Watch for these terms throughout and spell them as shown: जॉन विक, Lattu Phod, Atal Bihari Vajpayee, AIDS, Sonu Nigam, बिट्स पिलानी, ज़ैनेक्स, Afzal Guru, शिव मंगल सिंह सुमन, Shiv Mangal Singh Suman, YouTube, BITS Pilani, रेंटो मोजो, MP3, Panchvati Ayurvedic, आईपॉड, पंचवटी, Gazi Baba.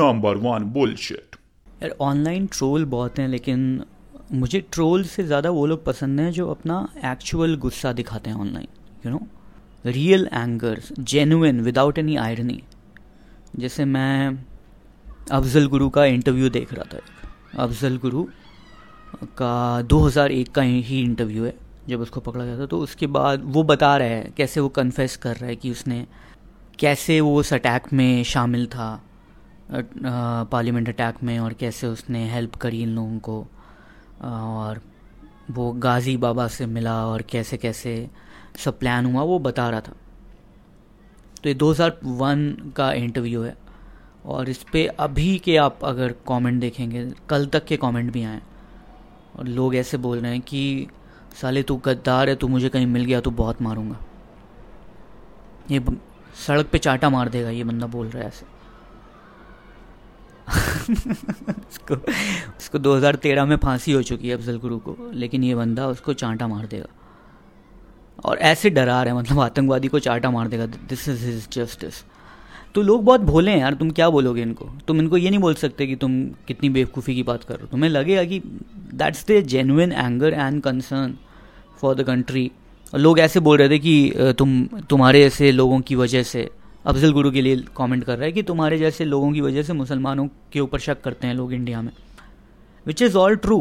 Number 1 bullshit. यार online troll बहुत हैं, लेकिन मुझे ट्रोल से ज़्यादा वो लोग पसंद हैं जो अपना एक्चुअल गुस्सा दिखाते हैं online, you know, real angers, genuine without any irony. जैसे मैं अफजल गुरु का इंटरव्यू देख रहा था, अफजल गुरु का 2001 का ही इंटरव्यू है जब उसको पकड़ा गया था। तो उसके बाद वो बता रहा है कैसे वो कन्फेस कर रहा है कि उसने कैसे वो उस अटैक में शामिल था, पार्लियामेंट अटैक में, और कैसे उसने हेल्प करी इन लोगों को, और वो गाजी बाबा से मिला और कैसे कैसे सब प्लान हुआ, वो बता रहा था। तो ये 2001 का इंटरव्यू है और इस पर अभी के आप अगर कमेंट देखेंगे, कल तक के कमेंट भी आए और लोग ऐसे बोल रहे हैं कि साले तू गद्दार है, तू मुझे कहीं मिल गया तो बहुत मारूंगा, ये सड़क पे चाटा मार देगा, ये बंदा बोल रहा है ऐसे। उसको 2013 में फांसी हो चुकी है अफजल गुरु को, लेकिन ये बंदा उसको चाटा मार देगा और ऐसे डरा रहा है, मतलब आतंकवादी को चाटा मार देगा, दिस इज हिज जस्टिस। तो लोग बहुत भोले हैं यार, तुम क्या बोलोगे इनको? तुम इनको ये नहीं बोल सकते कि तुम कितनी बेवकूफ़ी की बात कर रहे हो। तुम्हें लगेगा कि that's the genuine anger and concern for the country. लोग ऐसे बोल रहे थे कि तुम्हारे ऐसे लोगों की वजह से, अफजल गुरु के लिए कमेंट कर रहा है कि तुम्हारे जैसे लोगों की वजह से मुसलमानों के ऊपर शक करते हैं लोग इंडिया में, विच इज़ ऑल ट्रू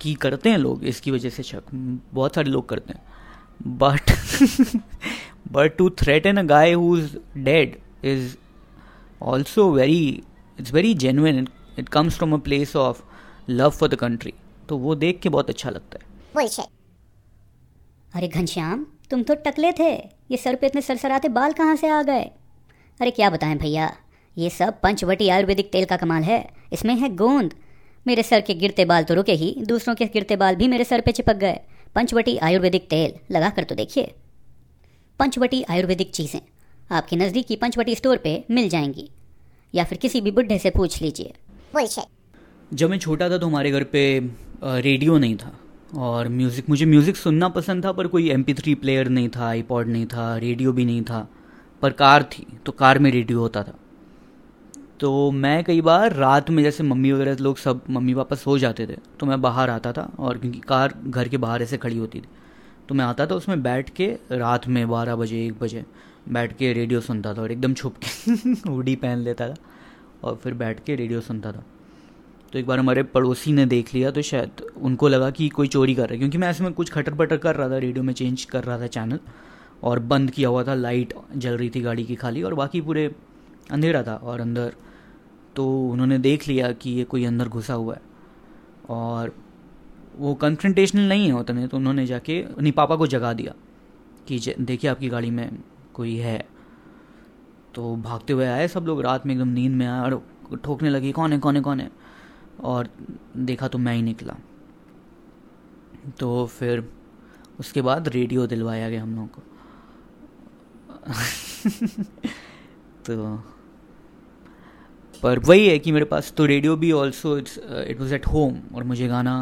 कि करते हैं लोग इसकी वजह से शक, बहुत सारे लोग करते हैं, but to threaten a guy who is dead is also very genuine, it comes from a place of love for the country. तो वो देख के बहुत अच्छा लगता है। अरे घनश्याम, तुम तो टकले थे, ये सर पे इतने सरसराते बाल कहाँ से आ गए? अरे क्या बताएं भैया, ये सब पंचवटी आयुर्वेदिक तेल का कमाल है, इसमें है गोंद। मेरे सर के गिरते बाल तो रुके ही, दूसरों के गिरते बाल भी मेरे सर पे चिपक गए। पंचवटी आयुर्वेदिक तेल लगा कर तो देखिए। पंचवटी आयुर्वेदिक चीज़ें आपके नज़दीकी पंचवटी स्टोर पे मिल जाएंगी, या फिर किसी भी बुढ़े से पूछ लीजिए। जब मैं छोटा था तो हमारे घर पे रेडियो नहीं था और म्यूज़िक, मुझे म्यूज़िक सुनना पसंद था पर कोई MP3 प्लेयर नहीं था, आईपॉड नहीं था, रेडियो भी नहीं था, पर कार थी तो कार में रेडियो होता था। तो मैं कई बार रात में, जैसे मम्मी वगैरह लोग सब, मम्मी पापा सो जाते थे तो मैं बाहर आता था, और क्योंकि कार घर के बाहर ऐसे खड़ी होती थी तो मैं आता था उसमें बैठ के, रात में 12 बजे 1 बजे बैठ के रेडियो सुनता था, और एकदम छुप के हुडी पहन लेता था और फिर बैठ के रेडियो सुनता था। तो एक बार हमारे पड़ोसी ने देख लिया तो शायद उनको लगा कि कोई चोरी कर रहा है, क्योंकि मैं ऐसे में कुछ खटर पटर कर रहा था, रेडियो में चेंज कर रहा था चैनल, और बंद किया हुआ था, लाइट जल रही थी गाड़ी की खाली और बाकी पूरे अंधेरा था और अंदर। तो उन्होंने देख लिया कि ये कोई अंदर घुसा हुआ है और वो कन्फ्रंटेशनल नहीं है उतने, तो उन्होंने जाके अपने पापा को जगा दिया कि देखिए आपकी गाड़ी में कोई है। तो भागते हुए आए सब लोग, रात में एकदम नींद में आए और ठोकने लगे कौन है कौन है कौन है, और देखा तो मैं ही निकला। तो फिर उसके बाद रेडियो दिलवाया गया हम लोगों को। तो पर वही है कि मेरे पास तो रेडियो भी also it was at home, और मुझे गाना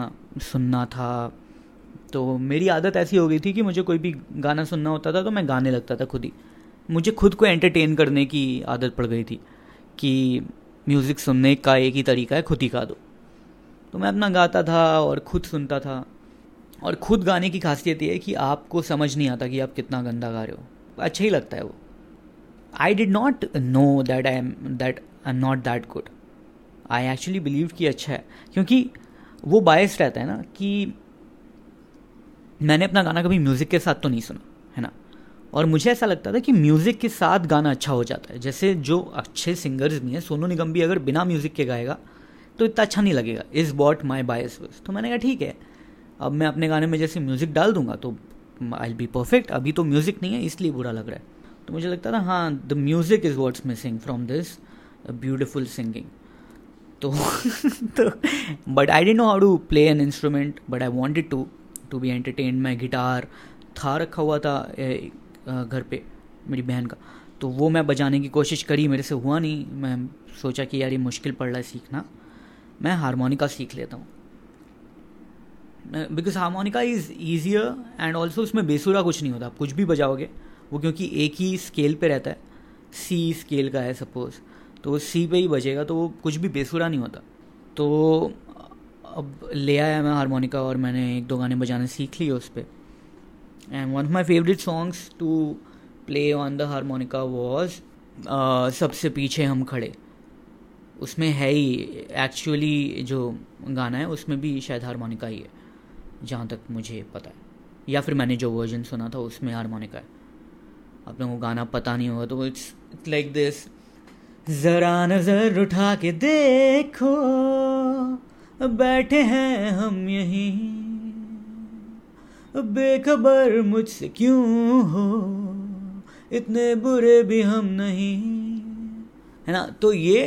सुनना था तो मेरी आदत ऐसी हो गई थी कि मुझे कोई भी गाना सुनना होता था तो मैं गाने लगता था खुद ही। मुझे खुद को एंटरटेन करने की आदत पड़ गई थी कि म्यूज़िक सुनने का एक ही तरीका है, खुद ही गा दो। तो मैं अपना गाता था और खुद सुनता था, और खुद गाने की खासियत ये है कि आपको समझ नहीं आता कि आप कितना गंदा गा रहे हो, अच्छा ही लगता है वो। I did not know that I am not that good, I actually believe कि अच्छा है, क्योंकि वो बायस रहता है ना कि मैंने अपना गाना कभी म्यूज़िक के साथ तो नहीं सुना है ना, और मुझे ऐसा लगता था कि म्यूज़िक के साथ गाना अच्छा हो जाता है। जैसे जो अच्छे सिंगर्स भी हैं, सोनू निगम भी अगर बिना म्यूज़िक के गाएगा तो इतना अच्छा नहीं लगेगा, is what my bias was. तो मैंने कहा ठीक है, अब मैं अपने गाने में जैसे म्यूज़िक डाल दूंगा तो आई विल बी परफेक्ट, अभी तो म्यूज़िक नहीं है इसलिए बुरा लग रहा है। तो मुझे लगता था हाँ, the music is what's missing from this beautiful singing. तो but I didn't know how to play an instrument, but I wanted to be entertain. मैं गिटार था रखा हुआ था घर पे मेरी बहन का, तो वो मैं बजाने की कोशिश करी, मेरे से हुआ नहीं। मैं सोचा कि यार ये मुश्किल पड़ रहा है सीखना, मैं हारमोनिका सीख लेता हूँ, because harmonica is easier and also उसमें बेसुरा कुछ नहीं होता, आप कुछ भी बजाओगे वो, क्योंकि एक ही स्केल पे रहता है, C स्केल का है सपोज, तो वो सी पे ही बजेगा, तो वो कुछ भी बेसुरा नहीं होता। तो अब ले आया मैं हारमोनिका और मैंने एक दो गाने बजाने सीख लिए उस पर। And one of my favourite songs to play on the harmonica was सबसे पीछे हम खड़े। उसमें है ही एक्चुअली जो गाना है उसमें भी शायद हारमोनिका ही है जहाँ तक मुझे पता है, या फिर मैंने जो वर्जन सुना था उसमें हारमोनिका है। आप लोगों को गाना पता नहीं होगा तो इट्स लाइक दिस। ज़रा नज़र उठा के देखो बैठे हैं हम यहीं, बेखबर मुझसे क्यों हो, इतने बुरे भी हम नहीं, है ना। तो ये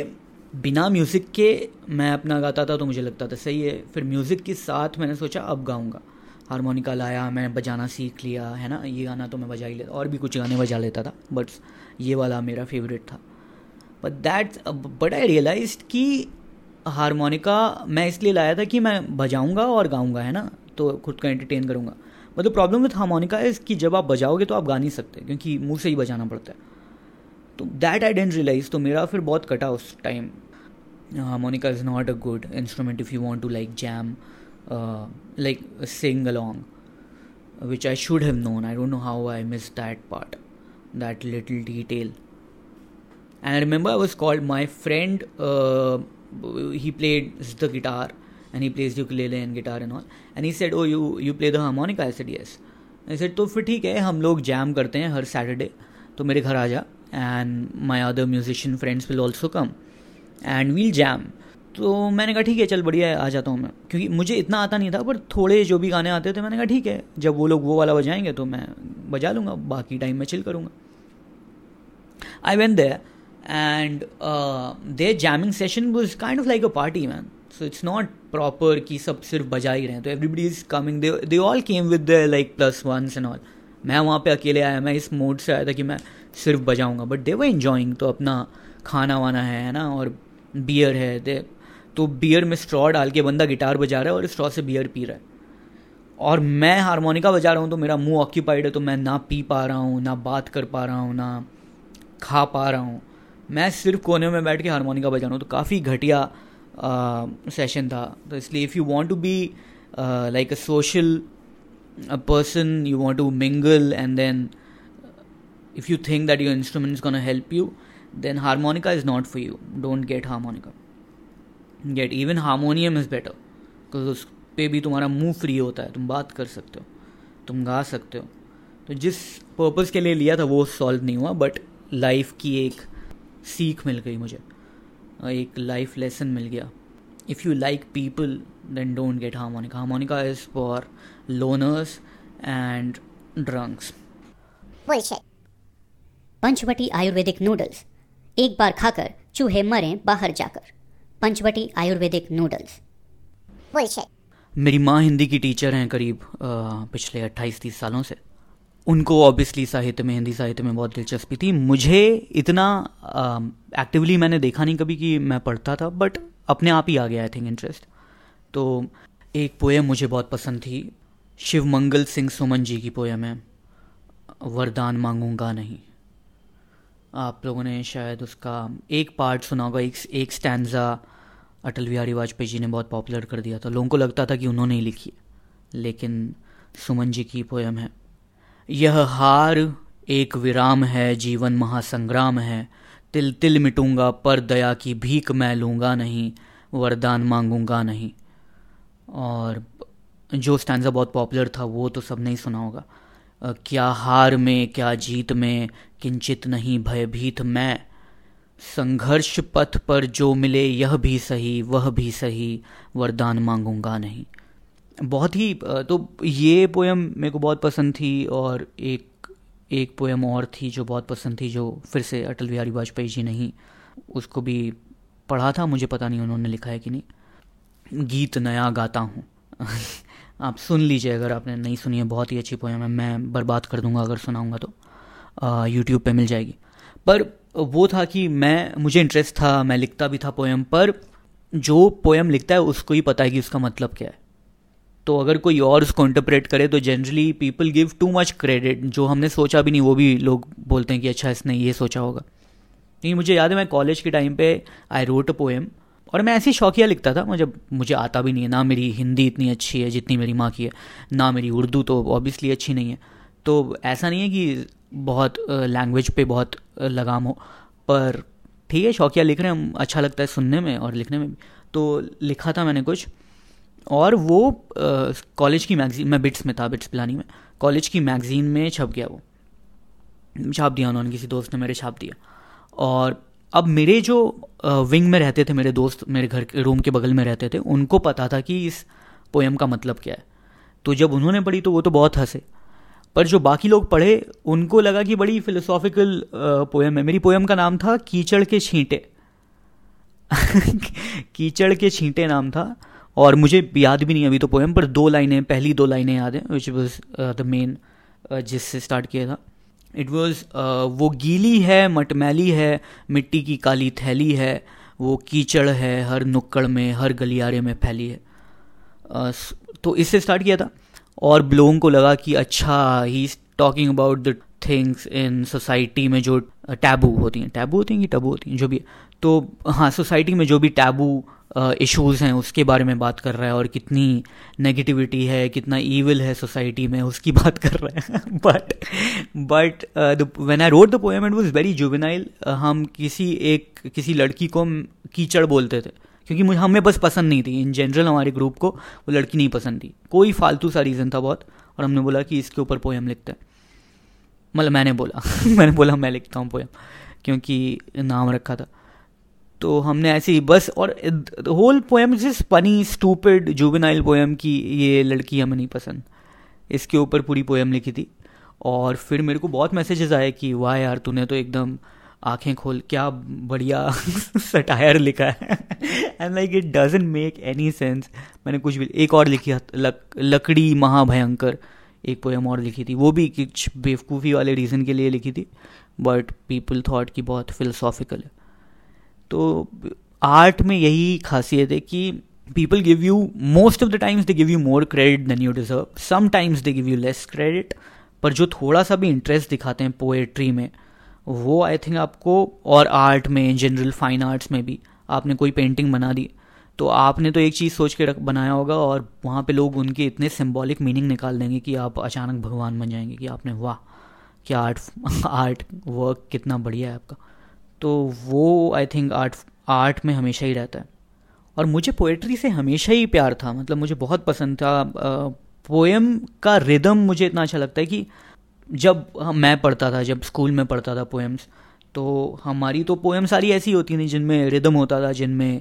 बिना म्यूज़िक के मैं अपना गाता था तो मुझे लगता था सही है। फिर म्यूज़िक के साथ मैंने सोचा अब गाऊंगा। हारमोनिका लाया, मैंने बजाना सीख लिया, है ना। ये गाना तो मैं बजा ही लेता, और भी कुछ गाने बजा लेता था, बट ये वाला मेरा फेवरेट था। बट आई रियलाइज्ड कि हारमोनिका मैं इसलिए लाया था कि मैं बजाऊंगा और गाऊंगा, है ना, तो खुद को एंटरटेन करूंगा। मतलब प्रॉब्लम विथ हारमोनिका इज़ कि जब आप बजाओगे तो आप गा नहीं सकते क्योंकि मुंह से ही बजाना पड़ता है। तो दैट आई डेंट रियलाइज, तो मेरा फिर बहुत कटा उस time. Harmonica is not a good instrument if you want to like jam like sing along, which I should have known. I don't know how I missed that part, that little detail. And I remember I was called, my friend, he played the guitar and he plays ukulele and guitar and all, and he said, oh, you play the harmonica? I said, yes. I said, तो फिर ठीक है, हम लोग jam करते हैं हर Saturday, तो मेरे घर आ जा, and my other musician friends will also come and we'll jam. तो मैंने कहा ठीक है चल बढ़िया है, आ जाता हूँ मैं, क्योंकि मुझे इतना आता नहीं था पर थोड़े जो भी गाने आते थे मैंने कहा ठीक है जब वो लोग वो वाला बजाएंगे तो मैं बजा लूँगा, बाकी टाइम मैं चिल करूँगा। I went there and there jamming session was kind of like a party man, so it's not proper कि सब सिर्फ बजा ही रहे हैं। तो everybody is coming, they all came with their like plus ones and all. मैं वहाँ पे अकेले आया, मैं इस मूड से आया था कि मैं सिर्फ बजाऊँगा, बट दे वर एंजॉइंग। तो अपना खाना वाना है ना, और बियर है, दे तो बियर में स्ट्रॉ डाल के बंदा गिटार बजा रहा है और स्ट्रॉ से बियर पी रहा है, और मैं हारमोनिका बजा रहा हूँ तो मेरा मुंह ऑक्यूपाइड है, तो मैं ना पी पा रहा हूँ, ना बात कर पा रहा हूँ, ना खा पा रहा हूँ, मैं सिर्फ कोने में बैठ के हारमोनिका बजा रहा हूँ। तो काफ़ी घटिया सेशन था। तो इसलिए if you want to be like a social person, you want to mingle, and then if you think that your instrument is gonna help you, then harmonica is not for you. Don't get harmonica, get even harmonium is better, because उस पर भी तुम्हारा मुंह free होता है, तुम बात कर सकते हो, तुम गा सकते हो। तो जिस पर्पज़ के लिए लिया था वो सॉल्व नहीं हुआ, बट लाइफ की एक सीख मिल गई मुझे, एक लाइफ लेसन मिल गया। If you like people then don't get harmonica. Harmonica is for loners and drunks. पंचवटी Ayurvedic noodles, एक बार खाकर चूहे मरें बाहर जाकर। पंचवटी आयुर्वेदिक नूडल्स। मेरी माँ हिंदी की टीचर हैं करीब पिछले 28-30 सालों से। उनको ऑब्वियसली साहित्य में, हिंदी साहित्य में बहुत दिलचस्पी थी। मुझे इतना एक्टिवली मैंने देखा नहीं कभी कि मैं पढ़ता था, बट अपने आप ही आ गया आई थिंक इंटरेस्ट। तो एक पोएम मुझे बहुत पसंद थी, शिव मंगल सिंह सुमन जी की पोएम है, वरदान मांगूंगा नहीं। आप लोगों ने शायद उसका एक पार्ट सुना होगा, एक स्टैंजा अटल बिहारी वाजपेयी जी ने बहुत पॉपुलर कर दिया था। लोगों को लगता था कि उन्होंने ही लिखी है, लेकिन सुमन जी की पोएम है। यह हार एक विराम है, जीवन महासंग्राम है, तिल तिल मिटूंगा पर दया की भीख मैं लूँगा नहीं, वरदान मांगूंगा नहीं। और जो स्टैंजा बहुत पॉपुलर था वो तो सब नहीं सुना होगा, क्या हार में क्या जीत में किंचित नहीं भयभीत मैं, संघर्ष पथ पर जो मिले यह भी सही वह भी सही, वरदान मांगूंगा नहीं। बहुत ही, तो ये पोएम मेरे को बहुत पसंद थी। और एक पोएम और थी जो बहुत पसंद थी, जो फिर से अटल बिहारी वाजपेयी जी ने ही उसको भी पढ़ा था, मुझे पता नहीं उन्होंने लिखा है कि नहीं। गीत नया गाता हूँ। आप सुन लीजिए अगर आपने नहीं सुनी है, बहुत ही अच्छी पोएम है। मैं बर्बाद कर दूंगा अगर सुनाऊंगा तो, यूट्यूब पे मिल जाएगी। पर वो था कि मुझे इंटरेस्ट था, मैं लिखता भी था पोएम, पर जो पोएम लिखता है उसको ही पता है कि उसका मतलब क्या है। तो अगर कोई और उसको इंटरप्रेट करे तो generally people give too much credit, जो हमने सोचा भी नहीं वो भी लोग बोलते हैं कि अच्छा इसने ये सोचा होगा। नहीं, मुझे याद है मैं कॉलेज के टाइम पे आई रोट अ पोएम, और मैं ऐसी शौकिया लिखता था, मुझे आता भी नहीं है, ना मेरी हिंदी इतनी अच्छी है जितनी मेरी माँ की है, ना मेरी उर्दू तो ऑब्वियसली अच्छी नहीं है, तो ऐसा नहीं है कि बहुत लैंग्वेज पे बहुत लगाम हो, पर ठीक है शौकिया लिख रहे हैं, अच्छा लगता है सुनने में और लिखने में भी। तो लिखा था मैंने कुछ, और वो कॉलेज की मैगजीन, मैं बिट्स में था, बिट्स पिलानी में, कॉलेज की मैगज़ीन में छप गया, वो छाप दिया उन्होंने, किसी दोस्त ने मेरे छाप दिया। और अब मेरे जो विंग में रहते थे मेरे दोस्त, मेरे घर के रूम के बगल में रहते थे, उनको पता था कि इस पोएम का मतलब क्या है, तो जब उन्होंने पढ़ी तो वो तो बहुत हंसे, पर जो बाकी लोग पढ़े उनको लगा कि बड़ी फिलोसॉफिकल पोएम है। मेरी पोएम का नाम था कीचड़ के छींटे कीचड़ के छींटे नाम था, और मुझे याद भी नहीं अभी तो पोएम, पर दो लाइनें, पहली दो लाइनें याद हैं, विच वॉज द मेन जिससे स्टार्ट किया था। इट वॉज, वो गीली है, मटमैली है, मिट्टी की काली थैली है, वो कीचड़ है हर नुक्कड़ में, हर गलियारे में फैली है। तो इससे स्टार्ट किया था, और लोगों को लगा कि अच्छा, he is talking about the things in society में जो टैबू होती हैं, जो भी, तो हाँ, सोसाइटी में जो भी टैबू इश्यूज़ हैं उसके बारे में बात कर रहा है, और कितनी नेगेटिविटी है, कितना ईविल है सोसाइटी में, उसकी बात कर रहा है। But when I wrote the poem it was very juvenile. हम किसी लड़की को कीचड़ बोलते थे, क्योंकि मुझे हमें बस पसंद नहीं थी, इन जनरल हमारे ग्रुप को वो लड़की नहीं पसंद थी, कोई फालतू सा रीज़न था बहुत, और हमने बोला कि इसके ऊपर पोएम लिखते हैं, मतलब मैंने बोला मैं लिखता हूँ पोएम, क्योंकि नाम रखा था। तो हमने ऐसे ही बस, और होल पोएम जिस फनी स्टूपिड जुवेनाइल पोएम की ये लड़की हमें नहीं पसंद, इसके ऊपर पूरी पोएम लिखी थी। और फिर मेरे को बहुत मैसेजेस आए कि वाह यार, तूने तो एकदम आंखें खोल, क्या बढ़िया सटायर लिखा है। And like it doesn't make any sense. मैंने कुछ भी एक और लिखी, लकड़ी महाभयंकर एक पोएम और लिखी थी, वो भी कुछ बेवकूफ़ी वाले रीज़न के लिए लिखी थी, बट पीपल थॉट कि बहुत फिलोसॉफिकल है। तो आर्ट में यही खासियत है कि people give you, most of the times they give you more credit than you deserve, sometimes they give you less credit, पर जो थोड़ा सा भी इंटरेस्ट दिखाते हैं पोएट्री में, वो आई थिंक आपको, और आर्ट में जनरल फाइन आर्ट्स में भी, आपने कोई पेंटिंग बना दी तो आपने तो एक चीज़ सोच के बनाया होगा, और वहाँ पे लोग उनके इतने सिम्बॉलिक मीनिंग निकाल देंगे कि आप अचानक भगवान बन जाएंगे कि आपने वाह क्या आर्ट वर्क कितना बढ़िया है आपका। तो वो आई थिंक आर्ट में हमेशा ही रहता है। और मुझे पोएट्री से हमेशा ही प्यार था, मतलब मुझे बहुत पसंद था। पोएम का रिदम मुझे इतना अच्छा लगता है कि जब स्कूल में पढ़ता था पोएम्स, तो हमारी तो पोएम सारी ऐसी होती थी जिनमें रिदम होता था, जिनमें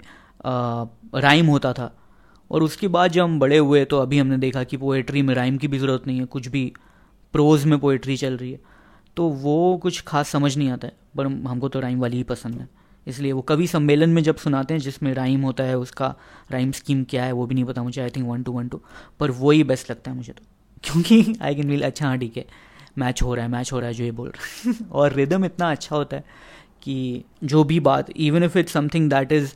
राइम होता था। और उसके बाद जब हम बड़े हुए तो अभी हमने देखा कि पोएट्री में राइम की भी ज़रूरत नहीं है, कुछ भी प्रोज में पोएट्री चल रही है, तो वो कुछ खास समझ नहीं आता है, पर हमको तो राइम वाली ही पसंद है। इसलिए वो कवि सम्मेलन में जब सुनाते हैं जिसमें राइम होता है, उसका राइम स्कीम क्या है वो भी नहीं पता मुझे, आई थिंक 1-2-1-2, पर वो ही बेस्ट लगता है मुझे तो, क्योंकि आई कैन फील अच्छा हाँ ठीक है मैच हो रहा है जो ये बोल रहा है। और रिदम इतना अच्छा होता है कि जो भी बात, even if it's something that is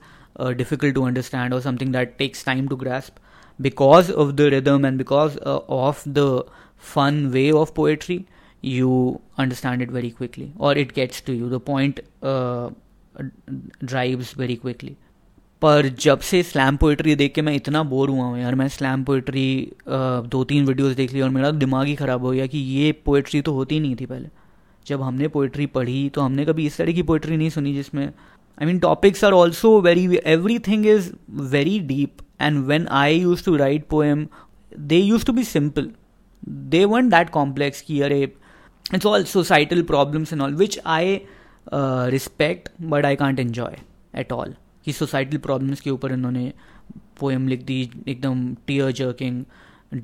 difficult to understand और something that takes time to grasp, because of the rhythm and because of the fun way of poetry you understand it very quickly, or it gets to you, the point drives very quickly। पर जब से slam poetry देख के मैं इतना bore हुआ हूँ यार, मैं स्लैम पोइट्री 2-3 वीडियोस देख ली और मेरा दिमाग ही ख़राब हो गया कि ये पोइट्री तो होती ही नहीं थी पहले। जब हमने पोइट्री पढ़ी तो हमने कभी इस तरह की पोइट्री नहीं सुनी जिसमें I mean topics are also very, everything is very deep. And when I use to write poem they use to be simple, they weren't that complex कि अरे it's all societal problems and all, which I respect but I can't enjoy at all। कि societal problems के ऊपर इन्होंने poem लिख दी एकदम tear jerking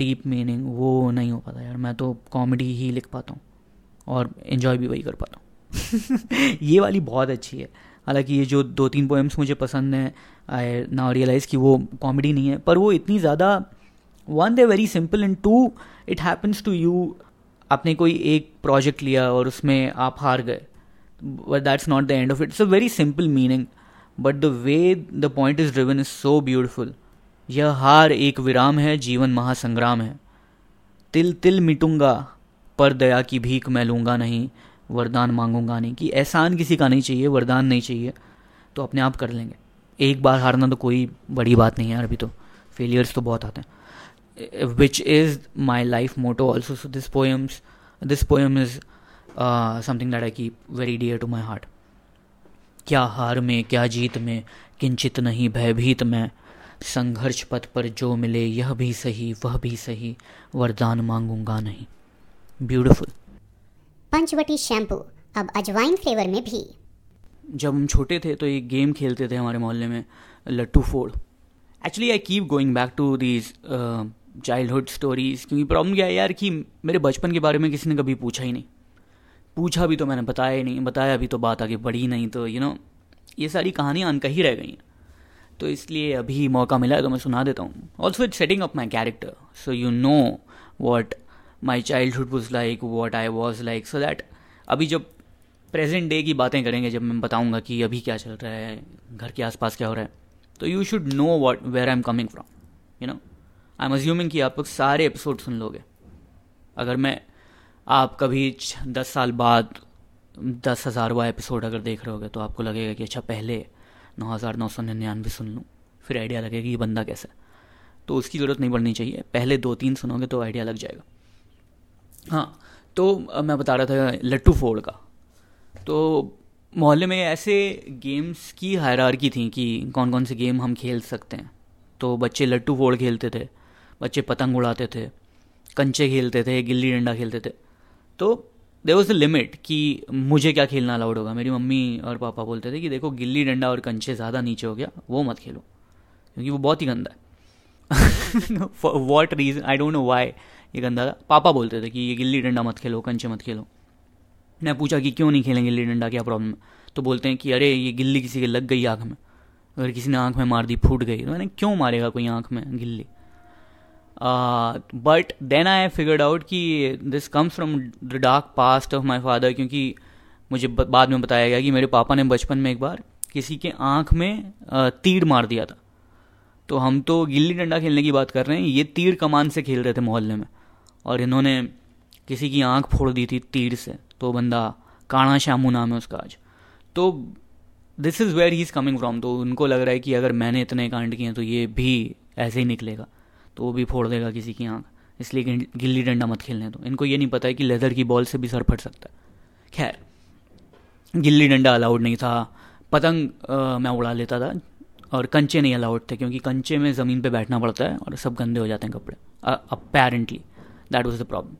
deep meaning, वो नहीं हो पाता यार। मैं तो comedy ही लिख पाता हूँ और enjoy भी वही कर पाता हूँ। ये वाली बहुत अच्छी है, हालांकि ये जो 2-3 poems मुझे पसंद हैं I now realize कि वो comedy नहीं है, पर वो इतनी ज़्यादा, 1 they're very simple and 2 it happens to you। आपने कोई एक प्रोजेक्ट लिया और उसमें आप हार गए, but that's not the end of it, it's a very simple meaning but the way the point is driven is so beautiful. यह हार एक विराम है, जीवन महासंग्राम है, तिल तिल मिटूंगा पर दया की भीख मैं लूंगा नहीं, वरदान मांगूंगा नहीं, कि एहसान किसी का नहीं चाहिए, वरदान नहीं चाहिए, तो अपने आप कर लेंगे। एक बार हारना तो कोई बड़ी बात नहीं है यार, अभी तो फेलियर्स तो बहुत आते हैं। Which is my life motto also. So this poem is something that I keep very dear to my heart. क्या हार में क्या जीत में किंचित नहीं भयभीत मैं, संघर्ष पथ पर जो मिले यह भी सही वह भी सही, वरदान मांगूंगा नहीं। ब्यूटीफुल। पंचवटी शैम्पू अब अजवाइन फ्लेवर में भी। जब हम छोटे थे तो एक गेम खेलते थे हमारे मोहल्ले में, लट्टू फोड़। Actually I keep going back to these childhood stories, क्योंकि प्रॉब्लम क्या है यार कि मेरे बचपन के बारे में किसी ने कभी पूछा ही नहीं, पूछा भी तो मैंने बताया ही नहीं, बताया भी तो बात आगे बढ़ी नहीं, तो ये सारी कहानियाँ अनकही रह गई हैं। तो इसलिए अभी मौका मिला है तो मैं सुना देता हूँ। Also it setting up my character, so you know what my childhood was like, what I was like, so that अभी जब प्रेजेंट डे की बातें करेंगे, जब मैं बताऊँगा कि अभी क्या चल रहा है, घर के आसपास क्या हो रहा है, तो you should know what where I am coming from. I am assuming कि आप लोग सारे एपिसोड सुन लोगे। अगर मैं आप कभी 10 साल बाद 10,000वां एपिसोड अगर देख रहे होगे तो आपको लगेगा कि अच्छा पहले 9,999 सुन लूँ, फिर आइडिया लगेगा कि ये बंदा कैसा है। तो उसकी ज़रूरत नहीं पड़नी चाहिए, पहले 2-3 सुनोगे तो आइडिया लग जाएगा। हाँ, तो मैं बता रहा था लट्टू फोड़ का। तो मोहल्ले में ऐसे गेम्स की हायरार्की थी कि कौन कौन से गेम हम खेल सकते हैं। तो बच्चे लट्टू फोड़ खेलते थे, बच्चे पतंग उड़ाते थे, कंचे खेलते थे, गिल्ली डंडा खेलते थे। तो देयर वाज अ लिमिट कि मुझे क्या खेलना अलाउड होगा। मेरी मम्मी और पापा बोलते थे कि देखो गिल्ली डंडा और कंचे ज़्यादा नीचे हो गया, वो मत खेलो क्योंकि वो बहुत ही गंदा है। For what reason I don't know why ये गंदा था। पापा बोलते थे कि ये गिल्ली डंडा मत खेलो, कंचे मत खेलो। मैं पूछा कि क्यों नहीं खेलेंगे गिल्ली डंडा, क्या प्रॉब्लम है? तो बोलते हैं कि अरे ये गिल्ली किसी के लग गई आँख में, अगर किसी ने आँख में मार दी फूट गई, तो मैंने क्यों मारेगा कोई आँख में गिल्ली। But then I figured out कि this comes from the dark past of my father, क्योंकि मुझे बाद में बताया गया कि मेरे पापा ने बचपन में एक बार किसी के आँख में तीर मार दिया था। तो हम तो गिल्ली डंडा खेलने की बात कर रहे हैं, ये तीर कमान से खेल रहे थे मोहल्ले में, और इन्होंने किसी की आँख फोड़ दी थी तीर से। तो बंदा काणा श्यामू नाम है उसका आज। तो this is where he is coming from. तो उनको लग रहा है कि अगर मैंने इतने कांड किए हैं तो ये भी ऐसे ही निकलेगा, तो वो भी फोड़ देगा किसी की आँख, इसलिए गिल्ली डंडा मत खेलने दो। इनको ये नहीं पता है कि लेदर की बॉल से भी सर फट सकता है। खैर, गिल्ली डंडा अलाउड नहीं था, पतंग मैं उड़ा लेता था, और कंचे नहीं अलाउड थे क्योंकि कंचे में ज़मीन पे बैठना पड़ता है और सब गंदे हो जाते हैं कपड़े, apparently that was the problem.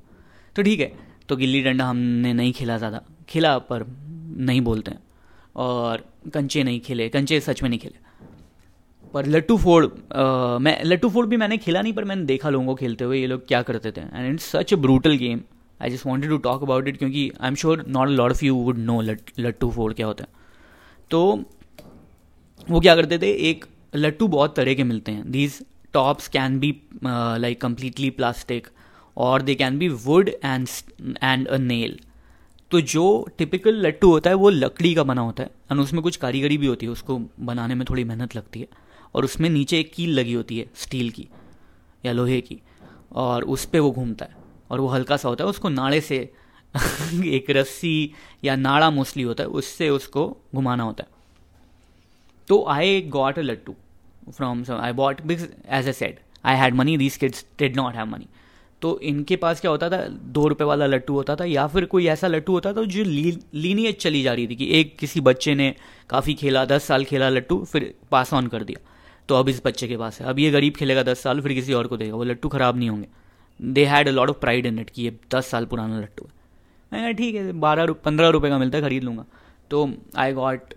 तो ठीक है, तो गिल्ली डंडा हमने नहीं खेला, ज़्यादा खेला पर नहीं बोलते हैं, और कंचे नहीं खेले, कंचे सच में नहीं खेले। पर लट्टू फोड़ लट्टू फोड़ भी मैंने खेला नहीं, पर मैंने देखा लोगों को खेलते हुए, ये लोग क्या करते थे। And it's such a brutal game, I just wanted to talk about it क्योंकि I am sure not a lot of you would know लट्टू फोड़ क्या होता है। तो वो क्या करते थे, एक लट्टू बहुत तरह के मिलते हैं, these tops can be like completely plastic और they can be wood and a nail. तो जो टिपिकल लट्टू होता है वो लकड़ी का बना होता है, और उसमें कुछ कारीगरी भी होती है, उसको बनाने में थोड़ी मेहनत लगती है, और उसमें नीचे एक कील लगी होती है स्टील की या लोहे की, और उस पर वो घूमता है, और वो हल्का सा होता है, उसको नाड़े से एक रस्सी या नाड़ा मोस्टली होता है, उससे उसको घुमाना होता है। तो आई गॉट अ लट्टू from I bought because as A said I had money, these kids did not have money. तो इनके पास क्या होता था, 2 रुपये वाला लट्टू होता था, या फिर कोई ऐसा लट्टू होता था जो लीनियज चली जा रही थी कि एक किसी बच्चे ने काफ़ी खेला, 10 साल खेला लट्टू, फिर पास ऑन कर दिया, तो अब इस बच्चे के पास है, अब ये गरीब खेलेगा 10 साल, फिर किसी और को देगा, वो लट्टू ख़राब नहीं होंगे। They had a lot of pride in it कि ये 10 साल पुराना लट्टू है। मैंने कहा ठीक है, 12-15 रुपये का मिलता है, खरीद लूँगा। तो आई गॉट,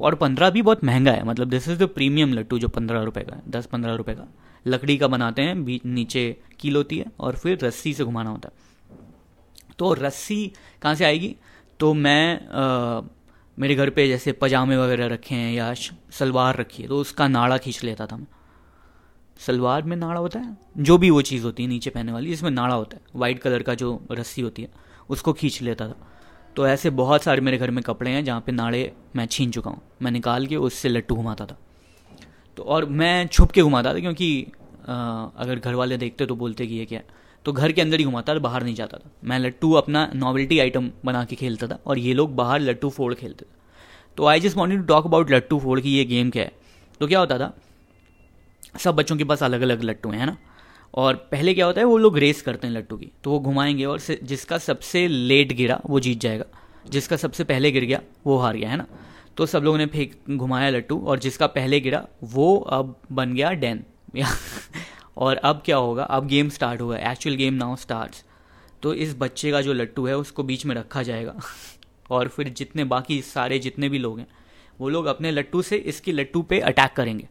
और 15 भी बहुत महंगा है, मतलब दिस इज़ द प्रीमियम लट्टू जो 15 रुपये का है, 10-15 रुपये का, लकड़ी का बनाते हैं, बीच नीचे कील होती है और फिर रस्सी से घुमाना होता है। तो रस्सी कहाँ से आएगी, तो मैं मेरे घर पे जैसे पजामे वगैरह रखे हैं या सलवार रखी है, तो उसका नाड़ा खींच लेता था मैं। सलवार में नाड़ा होता है, जो भी वो चीज़ होती है नीचे पहनने वाली, इसमें नाड़ा होता है, वाइट कलर का जो रस्सी होती है उसको खींच लेता था। तो ऐसे बहुत सारे मेरे घर में कपड़े हैं जहाँ पे नाड़े मैं छीन चुका हूँ, मैं निकाल के उससे लट्टू घुमाता था। तो और मैं छुप के घुमाता था क्योंकि अगर घर वाले देखते तो बोलते कि ये क्या है। तो घर के अंदर ही घुमाता था, बाहर नहीं जाता था। मैं लट्टू अपना नॉवेल्टी आइटम बना के खेलता था और ये लोग बाहर लट्टू फोड़ खेलते थे। तो I just wanted to talk about लट्टू फोड़ कि ये गेम क्या है। तो क्या होता था, सब बच्चों के पास अलग अलग लट्टू हैं, है ना। और पहले क्या होता है, वो लोग रेस करते हैं लट्टू की, तो वो घुमाएंगे और जिसका सबसे लेट गिरा वो जीत जाएगा, जिसका सबसे पहले गिर गया वो हार गया, है ना। तो सब लोगों ने फेंक घुमाया लट्टू और जिसका पहले गिरा वो अब बन गया डैन। और अब क्या होगा, अब गेम स्टार्ट होगा, एक्चुअल गेम नाउ स्टार्ट्स। तो इस बच्चे का जो लट्टू है उसको बीच में रखा जाएगा और फिर जितने बाकी सारे जितने भी लोग हैं वो लोग अपने लट्टू से इसकी लट्टू पे अटैक करेंगे।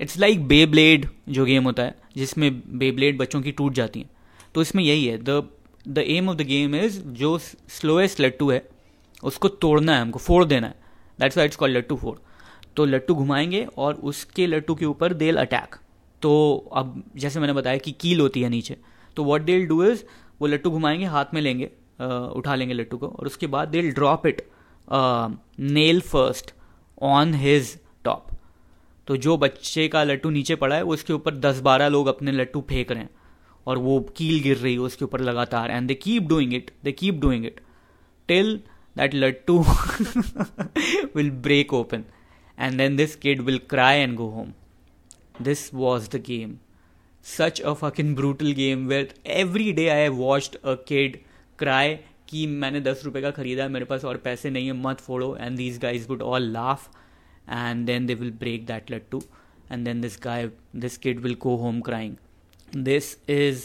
इट्स लाइक बे ब्लेड, जो गेम होता है जिसमें बे ब्लेड बच्चों की टूट जाती हैं, तो इसमें यही है। The aim of the game is जो स्लोएस्ट लट्टू है उसको तोड़ना है, हमको फोड़ देना है। दैट्स व्हाई इट्स कॉल्ड लट्टू फोड़। तो लट्टू घुमाएंगे और उसके लट्टू के ऊपर दे विल अटैक। तो अब जैसे मैंने बताया कि कील होती है नीचे, तो what they will do is वो लट्टू घुमाएंगे, हाथ में लेंगे, उठा लेंगे लट्टू को और उसके बाद they will drop it nail first on his top. तो जो बच्चे का लट्टू नीचे पड़ा है उसके ऊपर 10-12 लोग अपने लट्टू फेंक रहे हैं और वो कील गिर रही है उसके ऊपर लगातार। And they keep doing it till that लट्टू will break open and then this kid will cry and go home. This was the game, such a fucking brutal game where every day I have watched a kid cry कि मैंने 10 रुपये का खरीदा है, मेरे पास और पैसे नहीं है, मत फोड़ो। And these guys would all laugh and then they will break that lattu and then this kid will go home crying. This is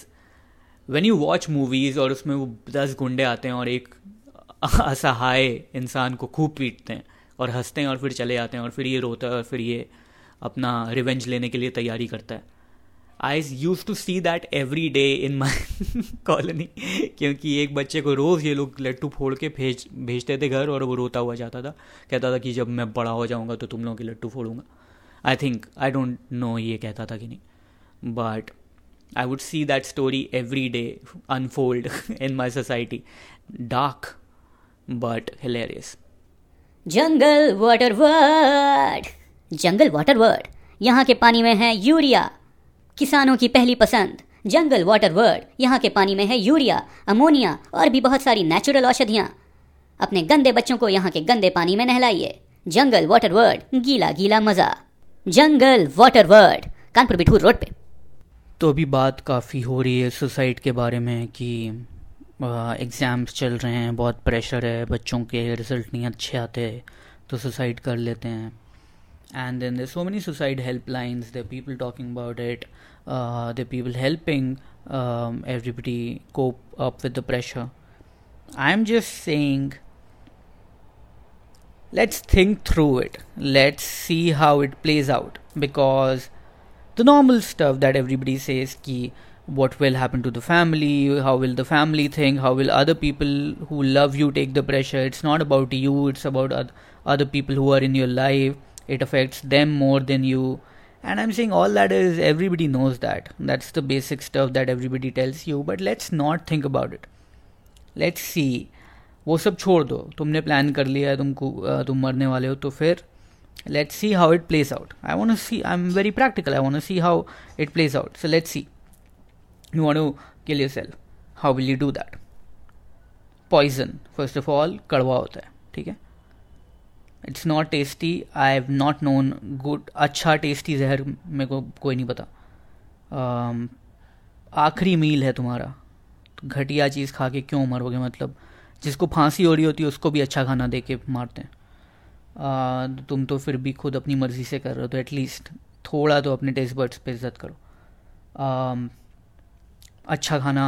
when you watch movies और उसमें वो 10 गुंडे आते हैं और एक असहाय इंसान को खूब पीटते हैं और हंसते हैं और फिर चले जाते हैं और फिर ये रोता है और फिर ये अपना रिवेंज लेने के लिए तैयारी करता है। I used to see that every day in my colony क्योंकि एक बच्चे को रोज़ ये लोग लट्टू फोड़ के भेजते थे घर और वो रोता हुआ जाता था, कहता था कि जब मैं बड़ा हो जाऊँगा तो तुम लोगों के लट्टू फोड़ूंगा। I don't know ये कहता था कि नहीं, but I would see that story every day unfold in my society. Dark but hilarious. Jungle water word यहाँ के पानी में है यूरिया, किसानों की पहली पसंद। जंगल वाटर वर्ड यहाँ के पानी में है यूरिया, अमोनिया और भी बहुत सारी नेचुरल औषधियाँ। अपने गंदे बच्चों को यहाँ के गंदे पानी में नहलाइए। जंगल वाटर वर्ड, गीला गीला मज़ा। जंगल water word, Kanpur Bithoor road पे। तो अभी बात काफ़ी हो रही है सुसाइड के बारे में कि एग्ज़ाम्स चल रहे हैं, बहुत प्रेशर है, बच्चों के रिजल्ट नहीं अच्छे आते तो सुसाइड कर लेते हैं। And then there's so many suicide helplines, there are people talking about it, there are people helping everybody cope up with the pressure. I'm just saying, let's think through it, let's see how it plays out, because the normal stuff that everybody says ki what will happen to the family, how will the family think, how will other people who love you take the pressure, it's not about you, it's about other people who are in your life. It affects them more than you. And I'm saying all that is, everybody knows that. That's the basic stuff that everybody tells you. But let's not think about it. Let's see. वो सब छोड़ दो, तुमने plan कर लिया है, तुम मरने वाले हो, तो फिर let's see how it plays out. I'm very practical. I want to see how it plays out. So let's see. You want to kill yourself. How will you do that? Poison. First of all, कड़वा होता है, ठीक है? It's not tasty, I have not known good अच्छा tasty जहर, मेरे को कोई नहीं पता। आखिरी मील है तुम्हारा, घटिया चीज़ खा के क्यों मरोगे? मतलब जिसको फांसी हो रही होती है उसको भी अच्छा खाना दे के मारते हैं। तुम तो फिर भी खुद अपनी मर्जी से कर रहे हो, तो एटलीस्ट थोड़ा तो अपने टेस्ट बड्स पे इज्जत करो। अच्छा खाना,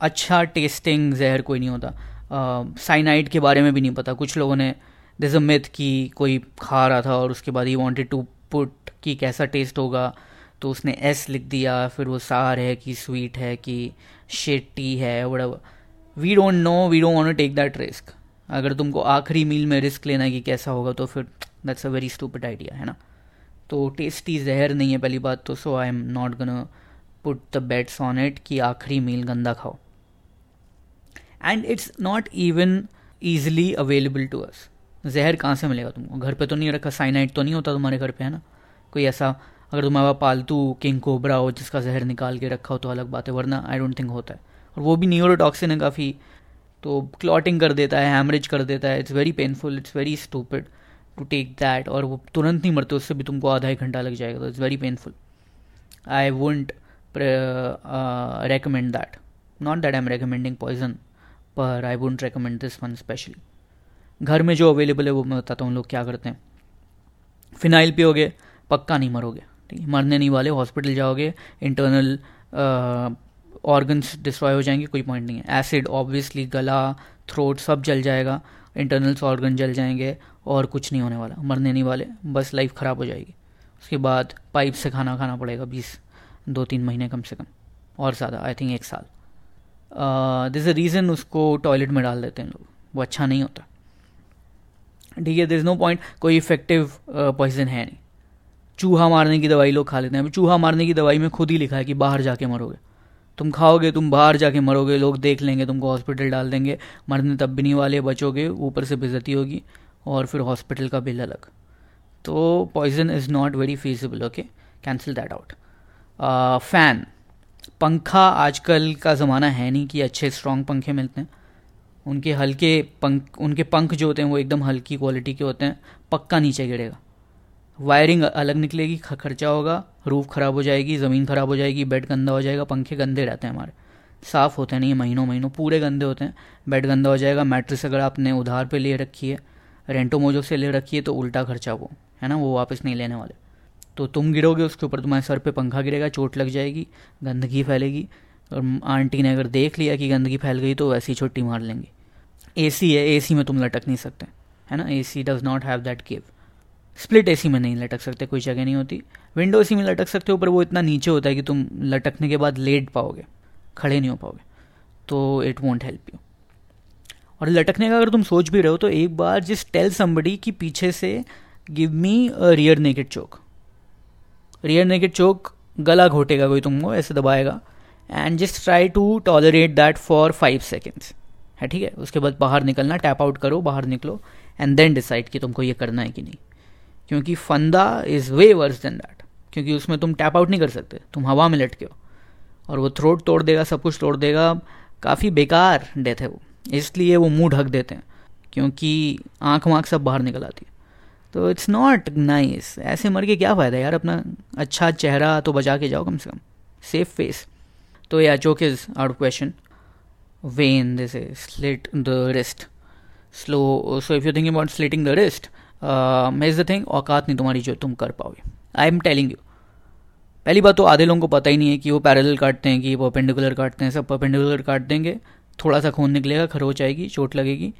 अच्छा टेस्टिंग जहर कोई नहीं होता। साइनाइड के बारे में भी नहीं पता, कुछ लोगों ने There's a myth कि कोई खा रहा था और उसके बाद he wanted to put कि कैसा टेस्ट होगा, तो उसने एस लिख दिया, फिर वो सार है कि स्वीट है कि शेटी है, whatever. We don't know, we don't want to take that risk. अगर तुमको आखिरी मील में रिस्क लेना है कि कैसा होगा तो फिर that's a very stupid idea, है ना। तो टेस्टी जहर नहीं है पहली बात तो, so I'm not gonna put the bets on it कि आखिरी मील गंदा खाओ। And it's not even easily available to us. जहर कहाँ से मिलेगा तुमको? घर पे तो नहीं रखा, साइनाइड तो नहीं होता तुम्हारे घर पे, है ना। कोई ऐसा अगर तुम्हारा पालतू किंग कोबरा हो जिसका जहर निकाल के रखा हो तो अलग बात है, वरना आई डोंट थिंक होता है। और वो भी न्यूरोटॉक्सिन है काफ़ी, तो क्लॉटिंग कर देता है, हैमरेज कर देता है। It's very painful, it's very stupid to take that. और वो तुरंत नहीं मरते, उससे भी तुमको आधा एक घंटा लग जाएगा। तो it's very painful, I wouldn't recommend that. Not that I am recommending poison, पर I wouldn't recommend this one specially. घर में जो अवेलेबल है वो मैं बताता हूँ लोग क्या करते हैं। फिनाइल पियोगे पक्का नहीं मरोगे, ठीक है, मरने नहीं वाले। हॉस्पिटल जाओगे, इंटरनल ऑर्गन्स डिस्ट्रॉय हो जाएंगे, कोई पॉइंट नहीं है। एसिड ऑब्वियसली गला थ्रोट सब जल जाएगा, इंटरनल्स ऑर्गन जल जाएंगे और कुछ नहीं होने वाला, मरने नहीं वाले, बस लाइफ ख़राब हो जाएगी। उसके बाद पाइप से खाना खाना पड़ेगा 2-3 महीने कम से कम, और ज़्यादा आई थिंक 1 साल। दिस अ रीज़न उसको टॉयलेट में डाल देते हैं लोग, वो अच्छा नहीं होता, ठीक है। दिस नो पॉइंट, कोई इफेक्टिव पॉइजन है नहीं। चूहा मारने की दवाई लोग खा लेते हैं। चूहा मारने की दवाई में खुद ही लिखा है कि बाहर जाके मरोगे, तुम खाओगे तुम बाहर जाके मरोगे, लोग देख लेंगे तुमको, हॉस्पिटल डाल देंगे, मरने तब भी नहीं वाले, बचोगे, ऊपर से बेइज्जती होगी और फिर हॉस्पिटल का बिल अलग। तो poison is not very feasible, okay, cancel that out. Fan, पंखा आजकल का ज़माना है नहीं कि अच्छे स्ट्रॉन्ग पंखे मिलते हैं। उनके हल्के पंख, उनके पंख जो होते हैं वो एकदम हल्की क्वालिटी के होते हैं, पक्का नीचे गिरेगा, वायरिंग अलग निकलेगी, खर्चा होगा, रूफ ख़राब हो जाएगी, ज़मीन ख़राब हो जाएगी, बेड गंदा हो जाएगा। पंखे गंदे रहते हैं हमारे, साफ़ होते नहीं, महीनों महीनों पूरे गंदे होते हैं, बेड गंदा हो जाएगा। मैट्रेस अगर आपने उधार पे ले रखी है, रेंटो मोजो से ले रखी है, तो उल्टा खर्चा वो है ना, वो वापस नहीं लेने वाले। तो तुम गिरोगे उसके ऊपर, तुम्हारे सर पे पंखा गिरेगा, चोट लग जाएगी, गंदगी फैलेगी, और आंटी ने अगर देख लिया कि गंदगी फैल गई तो वैसी छुट्टी मार लेंगे। एसी है, एसी में तुम लटक नहीं सकते, है ना, AC does not have that cave. Split AC में नहीं लटक सकते, कोई जगह नहीं होती। विंडो एसी में लटक सकते हो, पर वो इतना नीचे होता है कि तुम लटकने के बाद लेट पाओगे, खड़े नहीं हो पाओगे, तो इट वॉन्ट हेल्प यू। और लटकने का अगर तुम सोच भी रहे हो तो एक बार जस्ट टेल समबडी कि पीछे से give me rear naked choke. Rear naked choke, गला घोटेगा कोई तुमको, ऐसे दबाएगा, and just try to tolerate that for 5 seconds, है, ठीक है। उसके बाद बाहर निकलना, टैप आउट करो, बाहर निकलो, एंड देन डिसाइड कि तुमको ये करना है कि नहीं, क्योंकि फंदा is way worse than that, क्योंकि उसमें तुम टैप आउट नहीं कर सकते, तुम हवा में लटके हो और वो थ्रोट तोड़ देगा, सब कुछ तोड़ देगा, काफ़ी बेकार डेथ है वो। इसलिए वो मुंह ढक देते हैं क्योंकि आँख वाँख सब बाहर निकल आती है, तो इट्स नॉट नाइस। ऐसे मर के क्या फ़ायदा यार, अपना अच्छा चेहरा तो बचा के जाओ कम से कम, सेफ फेस। तो या choke is out of question. When this is slit the wrist slow, so if you thinking about slitting the wrist, is the thing, औकात नहीं तुम्हारी जो तुम कर पाओगे, आई एम टेलिंग यू। पहली बात तो आधे लोगों को पता ही नहीं है कि वो पैरेलल काटते हैं कि परपेंडिकुलर काटते हैं, सब परपेंडिकुलर काट देंगे, थोड़ा सा खून निकलेगा, खरोच आएगी, चोट लगेगी,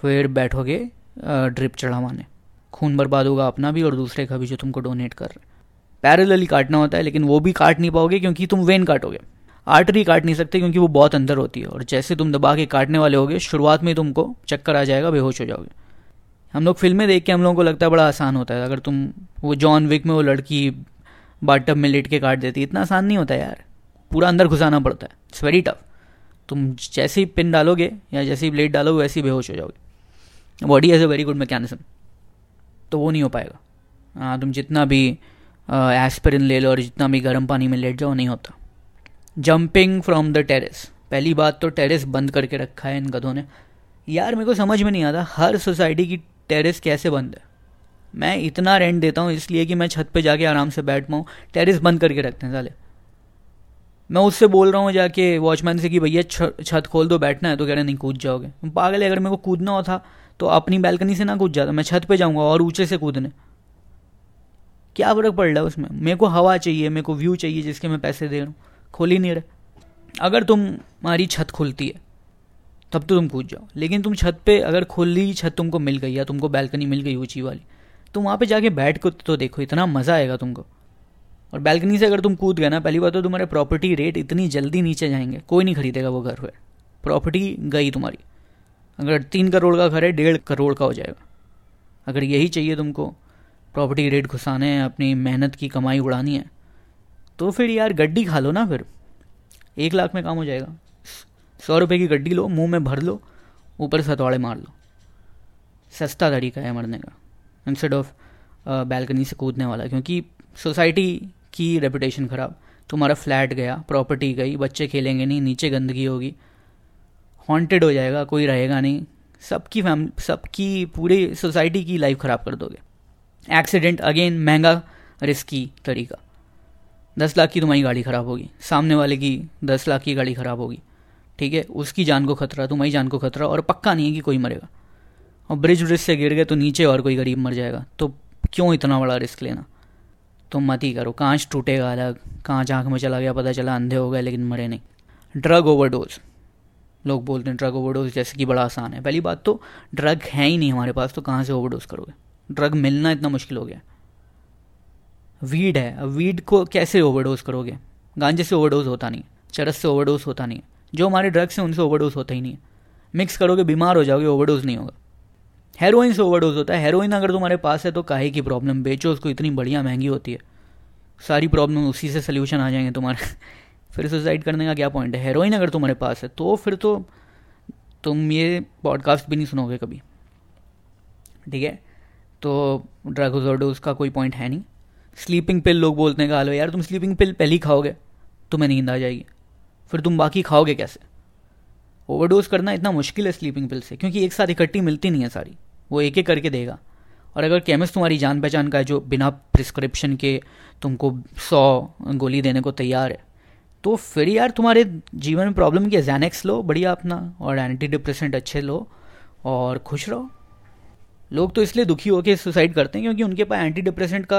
फिर बैठोगे ड्रिप चढ़ा माने, खून बर्बाद होगा अपना भी और दूसरे का भी जो तुमको डोनेट कर रहे। पैरेलल ही काटना होता है, लेकिन वो भी काट नहीं पाओगे क्योंकि तुम वेन काटोगे, आर्टरी काट नहीं सकते क्योंकि वो बहुत अंदर होती है, और जैसे तुम दबा के काटने वाले होगे शुरुआत में तुमको चक्कर आ जाएगा, बेहोश हो जाओगे। हम लोग फिल्में देख के हम लोगों को लगता है बड़ा आसान होता है, अगर तुम वो जॉन विक में वो लड़की बाथटब में लेट के काट देती है, इतना आसान नहीं होता यार, पूरा अंदर घुसाना पड़ता है, इट्स वेरी टफ। तुम जैसे ही पिन डालोगे या जैसे ही ब्लेड डालोगे वैसे ही बेहोश हो जाओगे, body has a very good mechanism, तो वो नहीं हो पाएगा। तुम जितना भी एस्पिरिन ले लो और जितना भी गर्म पानी में लेट जाओ, नहीं होता। जंपिंग फ्रॉम द टेरेस, पहली बात तो टेरेस बंद करके रखा है इन गधों ने यार, मेरे को समझ में नहीं आता हर सोसाइटी की टेरेस कैसे बंद है। मैं इतना रेंट देता हूँ इसलिए कि मैं छत पे जाके आराम से बैठ पाऊँ, टेरेस बंद करके रखते हैं साले। मैं उससे बोल रहा हूँ जाके वॉचमैन से कि भैया छत खोल दो, बैठना है, तो कह रहे नहीं कूद जाओगे। पागल है, अगर मेरे को कूदना होता तो अपनी बैल्कनी से ना कूद जाता, मैं छत पे जाऊँगा और ऊँचे से कूदने, क्या फ़र्क पड़ रहा है उसमें। मेरे को हवा चाहिए, मेरे को व्यू चाहिए जिसके मैं पैसे दे रहा हूँ, खोल ही नहीं रहे। अगर तुम्हारी छत खुलती है तब तो तुम कूद जाओ, लेकिन तुम छत पे अगर खुली छत तुमको मिल गई या तुमको बैल्कनी मिल गई ऊँची वाली, तो वहाँ पे जाके बैठ के तो देखो, इतना मज़ा आएगा तुमको। और बैल्कनी से अगर तुम कूद गए ना, पहली बात तो तुम्हारे प्रॉपर्टी रेट इतनी जल्दी नीचे जाएंगे, कोई नहीं खरीदेगा वो घर, फिर प्रॉपर्टी गई तुम्हारी। अगर 3 करोड़ का घर है 1.5 करोड़ का हो जाएगा। अगर यही चाहिए तुमको, प्रॉपर्टी रेट घुसाने हैं, अपनी मेहनत की कमाई उड़ानी है, तो फिर यार गड्डी खा लो ना, फिर 1 लाख में काम हो जाएगा। 100 रुपये की गड्डी लो, मुंह में भर लो, ऊपर सतवाड़े मार लो, सस्ता तरीका है मरने का, इंस्टेड ऑफ बैल्कनी से कूदने वाला। क्योंकि सोसाइटी की रेपुटेशन ख़राब, तुम्हारा फ्लैट गया, प्रॉपर्टी गई, बच्चे खेलेंगे नहीं, नीचे गंदगी होगी, हॉन्टेड हो जाएगा, कोई रहेगा नहीं, सबकी पूरी सोसाइटी की लाइफ ख़राब कर दोगे। एक्सीडेंट अगेन महंगा रिस्की तरीका, 10 लाख की तुम्हारी गाड़ी ख़राब होगी, सामने वाले की 10 लाख की गाड़ी ख़राब होगी, ठीक है, उसकी जान को खतरा, तुम्हारी जान को खतरा, और पक्का नहीं है कि कोई मरेगा, और ब्रिज से गिर गए तो नीचे और कोई गरीब मर जाएगा, तो क्यों इतना बड़ा रिस्क लेना, तो मत ही करो। कांच टूटेगा अलग, कांच आँख में चला गया, पता चला अंधे हो गए लेकिन मरे नहीं। ड्रग ओवरडोज, लोग बोलते हैं ड्रग ओवरडोज जैसे कि बड़ा आसान है, पहली बात तो ड्रग है ही नहीं हमारे पास, तो कहाँ से ओवरडोज करोगे, ड्रग मिलना इतना मुश्किल हो गया। वीड है, अब वीड को कैसे ओवरडोज करोगे, गांजे से ओवरडोज होता नहीं, चरस से ओवरडोज होता नहीं, जो हमारे ड्रग्स हैं उनसे ओवरडोज होता ही नहीं, मिक्स करोगे बीमार हो जाओगे, ओवरडोज नहीं होगा। हेरोइन से ओवरडोज होता है, हेरोइन अगर तुम्हारे पास है तो काहे की प्रॉब्लम, बेचो उसको, इतनी बढ़िया महंगी होती है, सारी प्रॉब्लम उसी से सल्यूशन आ जाएंगे तुम्हारे फिर सुसाइड करने का क्या पॉइंट है। हेरोइन अगर तुम्हारे पास है तो फिर तो तुम ये पॉडकास्ट भी नहीं सुनोगे कभी, ठीक है, तो ड्रग ओवरडोज का कोई पॉइंट है नहीं। स्लीपिंग पिल, लोग बोलते हैं गालो यार तुम स्लीपिंग पिल पहले ही खाओगे तुम्हें नींद आ जाएगी, फिर तुम बाकी खाओगे कैसे, ओवरडोज करना इतना मुश्किल है स्लीपिंग पिल से, क्योंकि एक साथ इकट्ठी मिलती नहीं है सारी, वो एक एक करके देगा, और अगर केमिस्ट तुम्हारी जान पहचान का है जो बिना प्रिस्क्रिप्शन के तुमको 100 गोली देने को तैयार है, तो फिर यार तुम्हारे जीवन में प्रॉब्लम की ज़ैनेक्स लो बढ़िया अपना, और एंटी डिप्रेसेंट अच्छे लो और खुश रहो। लोग तो इसलिए दुखी होकर सुसाइड करते हैं क्योंकि उनके पास एंटी डिप्रेसेंट का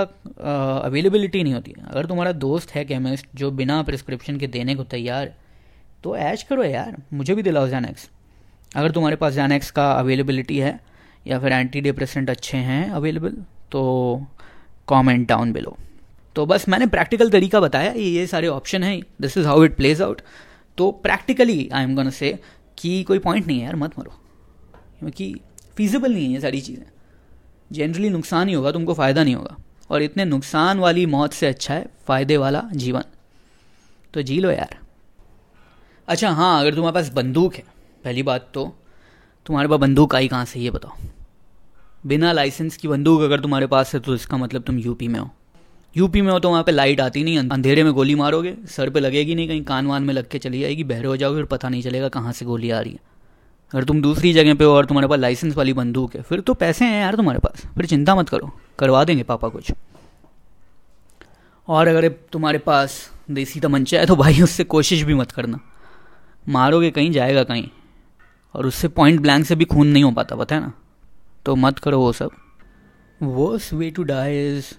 अवेलेबिलिटी नहीं होती है। अगर तुम्हारा दोस्त है केमिस्ट जो बिना प्रिस्क्रिप्शन के देने को तैयार है तो ऐश करो यार, मुझे भी दिलाओ ज़ैनेक्स। अगर तुम्हारे पास ज़ैनेक्स का अवेलेबिलिटी है या फिर एंटी डिप्रेसेंट अच्छे हैं अवेलेबल तो कॉमेंट डाउन बिलो। तो बस मैंने प्रैक्टिकल तरीका बताया, ये सारे ऑप्शन हैं, this is how it plays out. तो practically I am gonna say कि कोई पॉइंट नहीं है यार, मत मरो, क्योंकि फीजिबल नहीं है ये सारी चीज़ें, जनरली नुकसान ही होगा, तुमको फ़ायदा नहीं होगा, और इतने नुकसान वाली मौत से अच्छा है फ़ायदे वाला जीवन, तो जी लो यार। अच्छा हाँ, अगर तुम्हारे पास बंदूक है, पहली बात तो तुम्हारे पास बंदूक आई कहाँ से ये बताओ, बिना लाइसेंस की बंदूक अगर तुम्हारे पास है तो इसका मतलब तुम यूपी में हो। यूपी में हो तो वहाँ पे लाइट आती नहीं, अंधेरे में गोली मारोगे, सर पे लगेगी नहीं, कहीं कान वान में लग के चली जाएगी, बहरे हो जाओगे, फिर पता नहीं चलेगा कहाँ से गोली आ रही है। अगर तुम दूसरी जगह पे हो और तुम्हारे पास लाइसेंस वाली बंदूक है, फिर तो पैसे हैं यार तुम्हारे पास, फिर चिंता मत करो, करवा देंगे पापा कुछ। और अगर तुम्हारे पास देसी तमंचा है तो भाई उससे कोशिश भी मत करना, मारोगे कहीं जाएगा कहीं, और उससे पॉइंट ब्लैंक से भी खून नहीं हो पाता, पता है ना, तो मत करो वो सब। Worst way to die is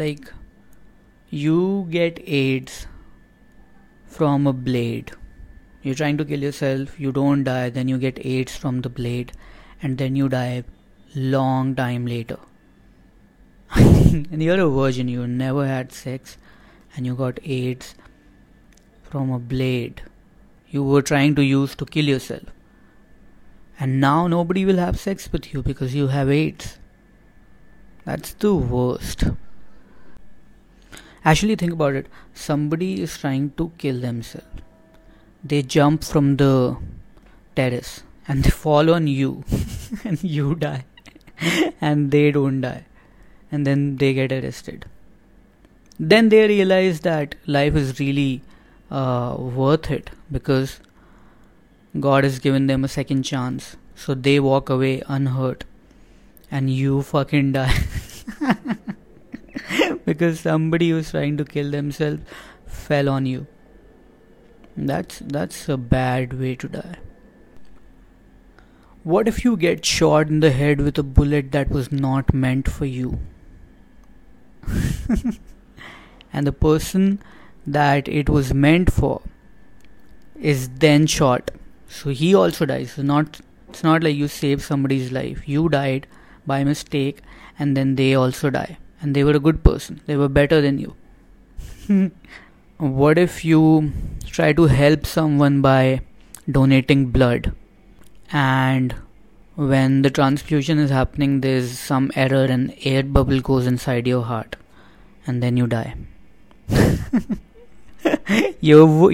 like you get AIDS from a blade, you're trying to kill yourself, you don't die, then you get AIDS from the blade and then you die long time later and you're a virgin, you never had sex and you got AIDS from a blade you were trying to use to kill yourself, and now nobody will have sex with you because you have AIDS. That's the worst. Actually think about it. Somebody is trying to kill themselves. They jump from the terrace and they fall on you and you die and they don't die and then they get arrested. Then they realize that life is really worth it because God has given them a second chance. So they walk away unhurt. And you fucking die because somebody who's trying to kill themselves fell on you. That's a bad way to die. What if you get shot in the head with a bullet that was not meant for you? And the person that it was meant for is then shot. So he also dies. It's not like you saved somebody's life. You died by mistake and then they also die, and they were a good person, they were better than you. What if you try to help someone by donating blood, and when the transfusion is happening there's some error and air bubble goes inside your heart and then you die.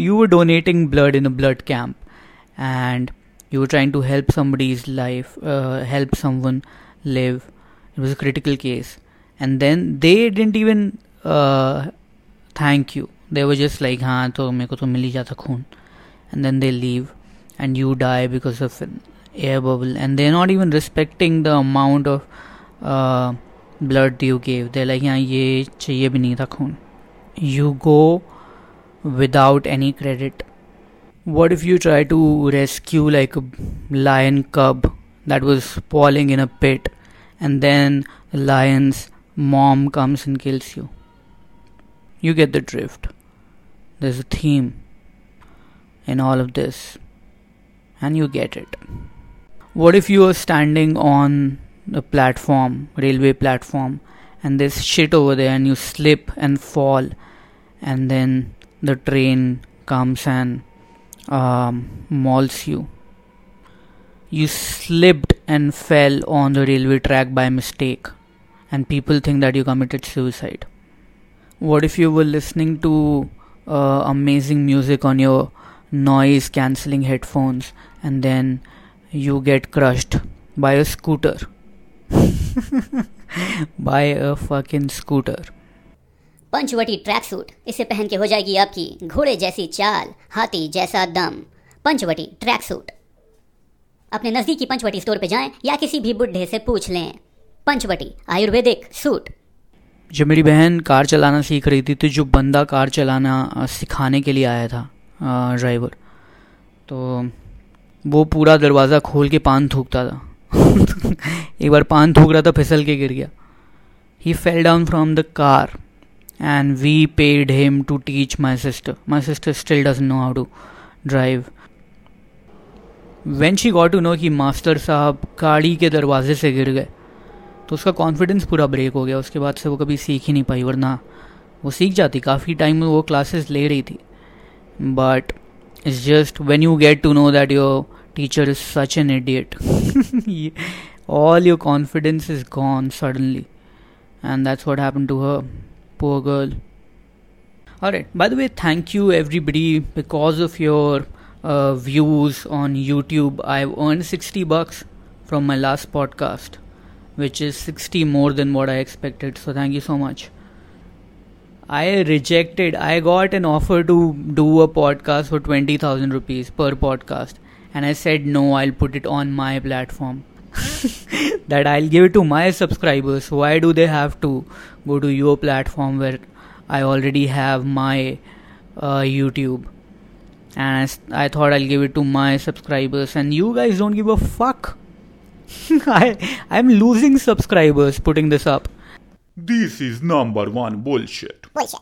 You were donating blood in a blood camp and you were trying to help somebody's life, help someone live, it was a critical case, and then they didn't even thank you. They were just like, हाँ तो मेरे को तो मिल ही जाता खून. And then they leave and you die because of an air bubble. And they're not even respecting the amount of blood you gave. They're like, हाँ ये चाहिए भी नहीं था खून. You go without any credit. What if you try to rescue like a lion cub that was falling in a pit, and then the lion's mom comes and kills you? You get the drift. There's a theme in all of this, and you get it. What if you are standing on a platform, railway platform, and there's shit over there and you slip and fall, and then the train comes and mauls you. You slipped and fell on the railway track by mistake, and people think that you committed suicide. What if you were listening to amazing music on your noise cancelling headphones, and then you get crushed by a scooter? by a fucking scooter. पंचवटी track suit, इसे पहन के हो जाएगी आपकी घोड़े जैसी चाल, हाथी जैसा दम. पंचवटी track suit. अपने नजदीकी पंचवटी स्टोर पे जाएं या किसी भी बुड्ढे से पूछ लें. पंचवटी आयुर्वेदिक सूट. जब मेरी बहन कार चलाना सीख रही थी तो जो बंदा कार चलाना सिखाने के लिए आया था, ड्राइवर, तो वो पूरा दरवाज़ा खोल के पान थूकता था. एक बार पान थूक रहा था, फिसल के गिर गया. He fell down from the car. And we paid him to teach my sister. My sister still doesn't know how to drive. When she got to know कि मास्टर साहब गाड़ी के दरवाजे से गिर गए, तो उसका कॉन्फिडेंस पूरा ब्रेक हो गया. उसके बाद से वो कभी सीख ही नहीं पाई, वरना वो सीख जाती. काफ़ी टाइम में वो क्लासेस ले रही थी. But it's just when you get to know that your teacher is such an idiot, all your confidence is gone suddenly. And that's what happened to her. Poor girl. Alright, by the way, thank you everybody. Because of your views on YouTube, I've earned $60 from my last podcast, which is 60 more than what I expected. So thank you so much. I got an offer to do a podcast for 20,000 rupees per podcast. And I said, no, I'll put it on my platform. That I'll give it to my subscribers. Why do they have to go to your platform where I already have my YouTube? And I thought I'll give it to my subscribers, and you guys don't give a fuck. I'm losing subscribers putting this up. This is number one bullshit.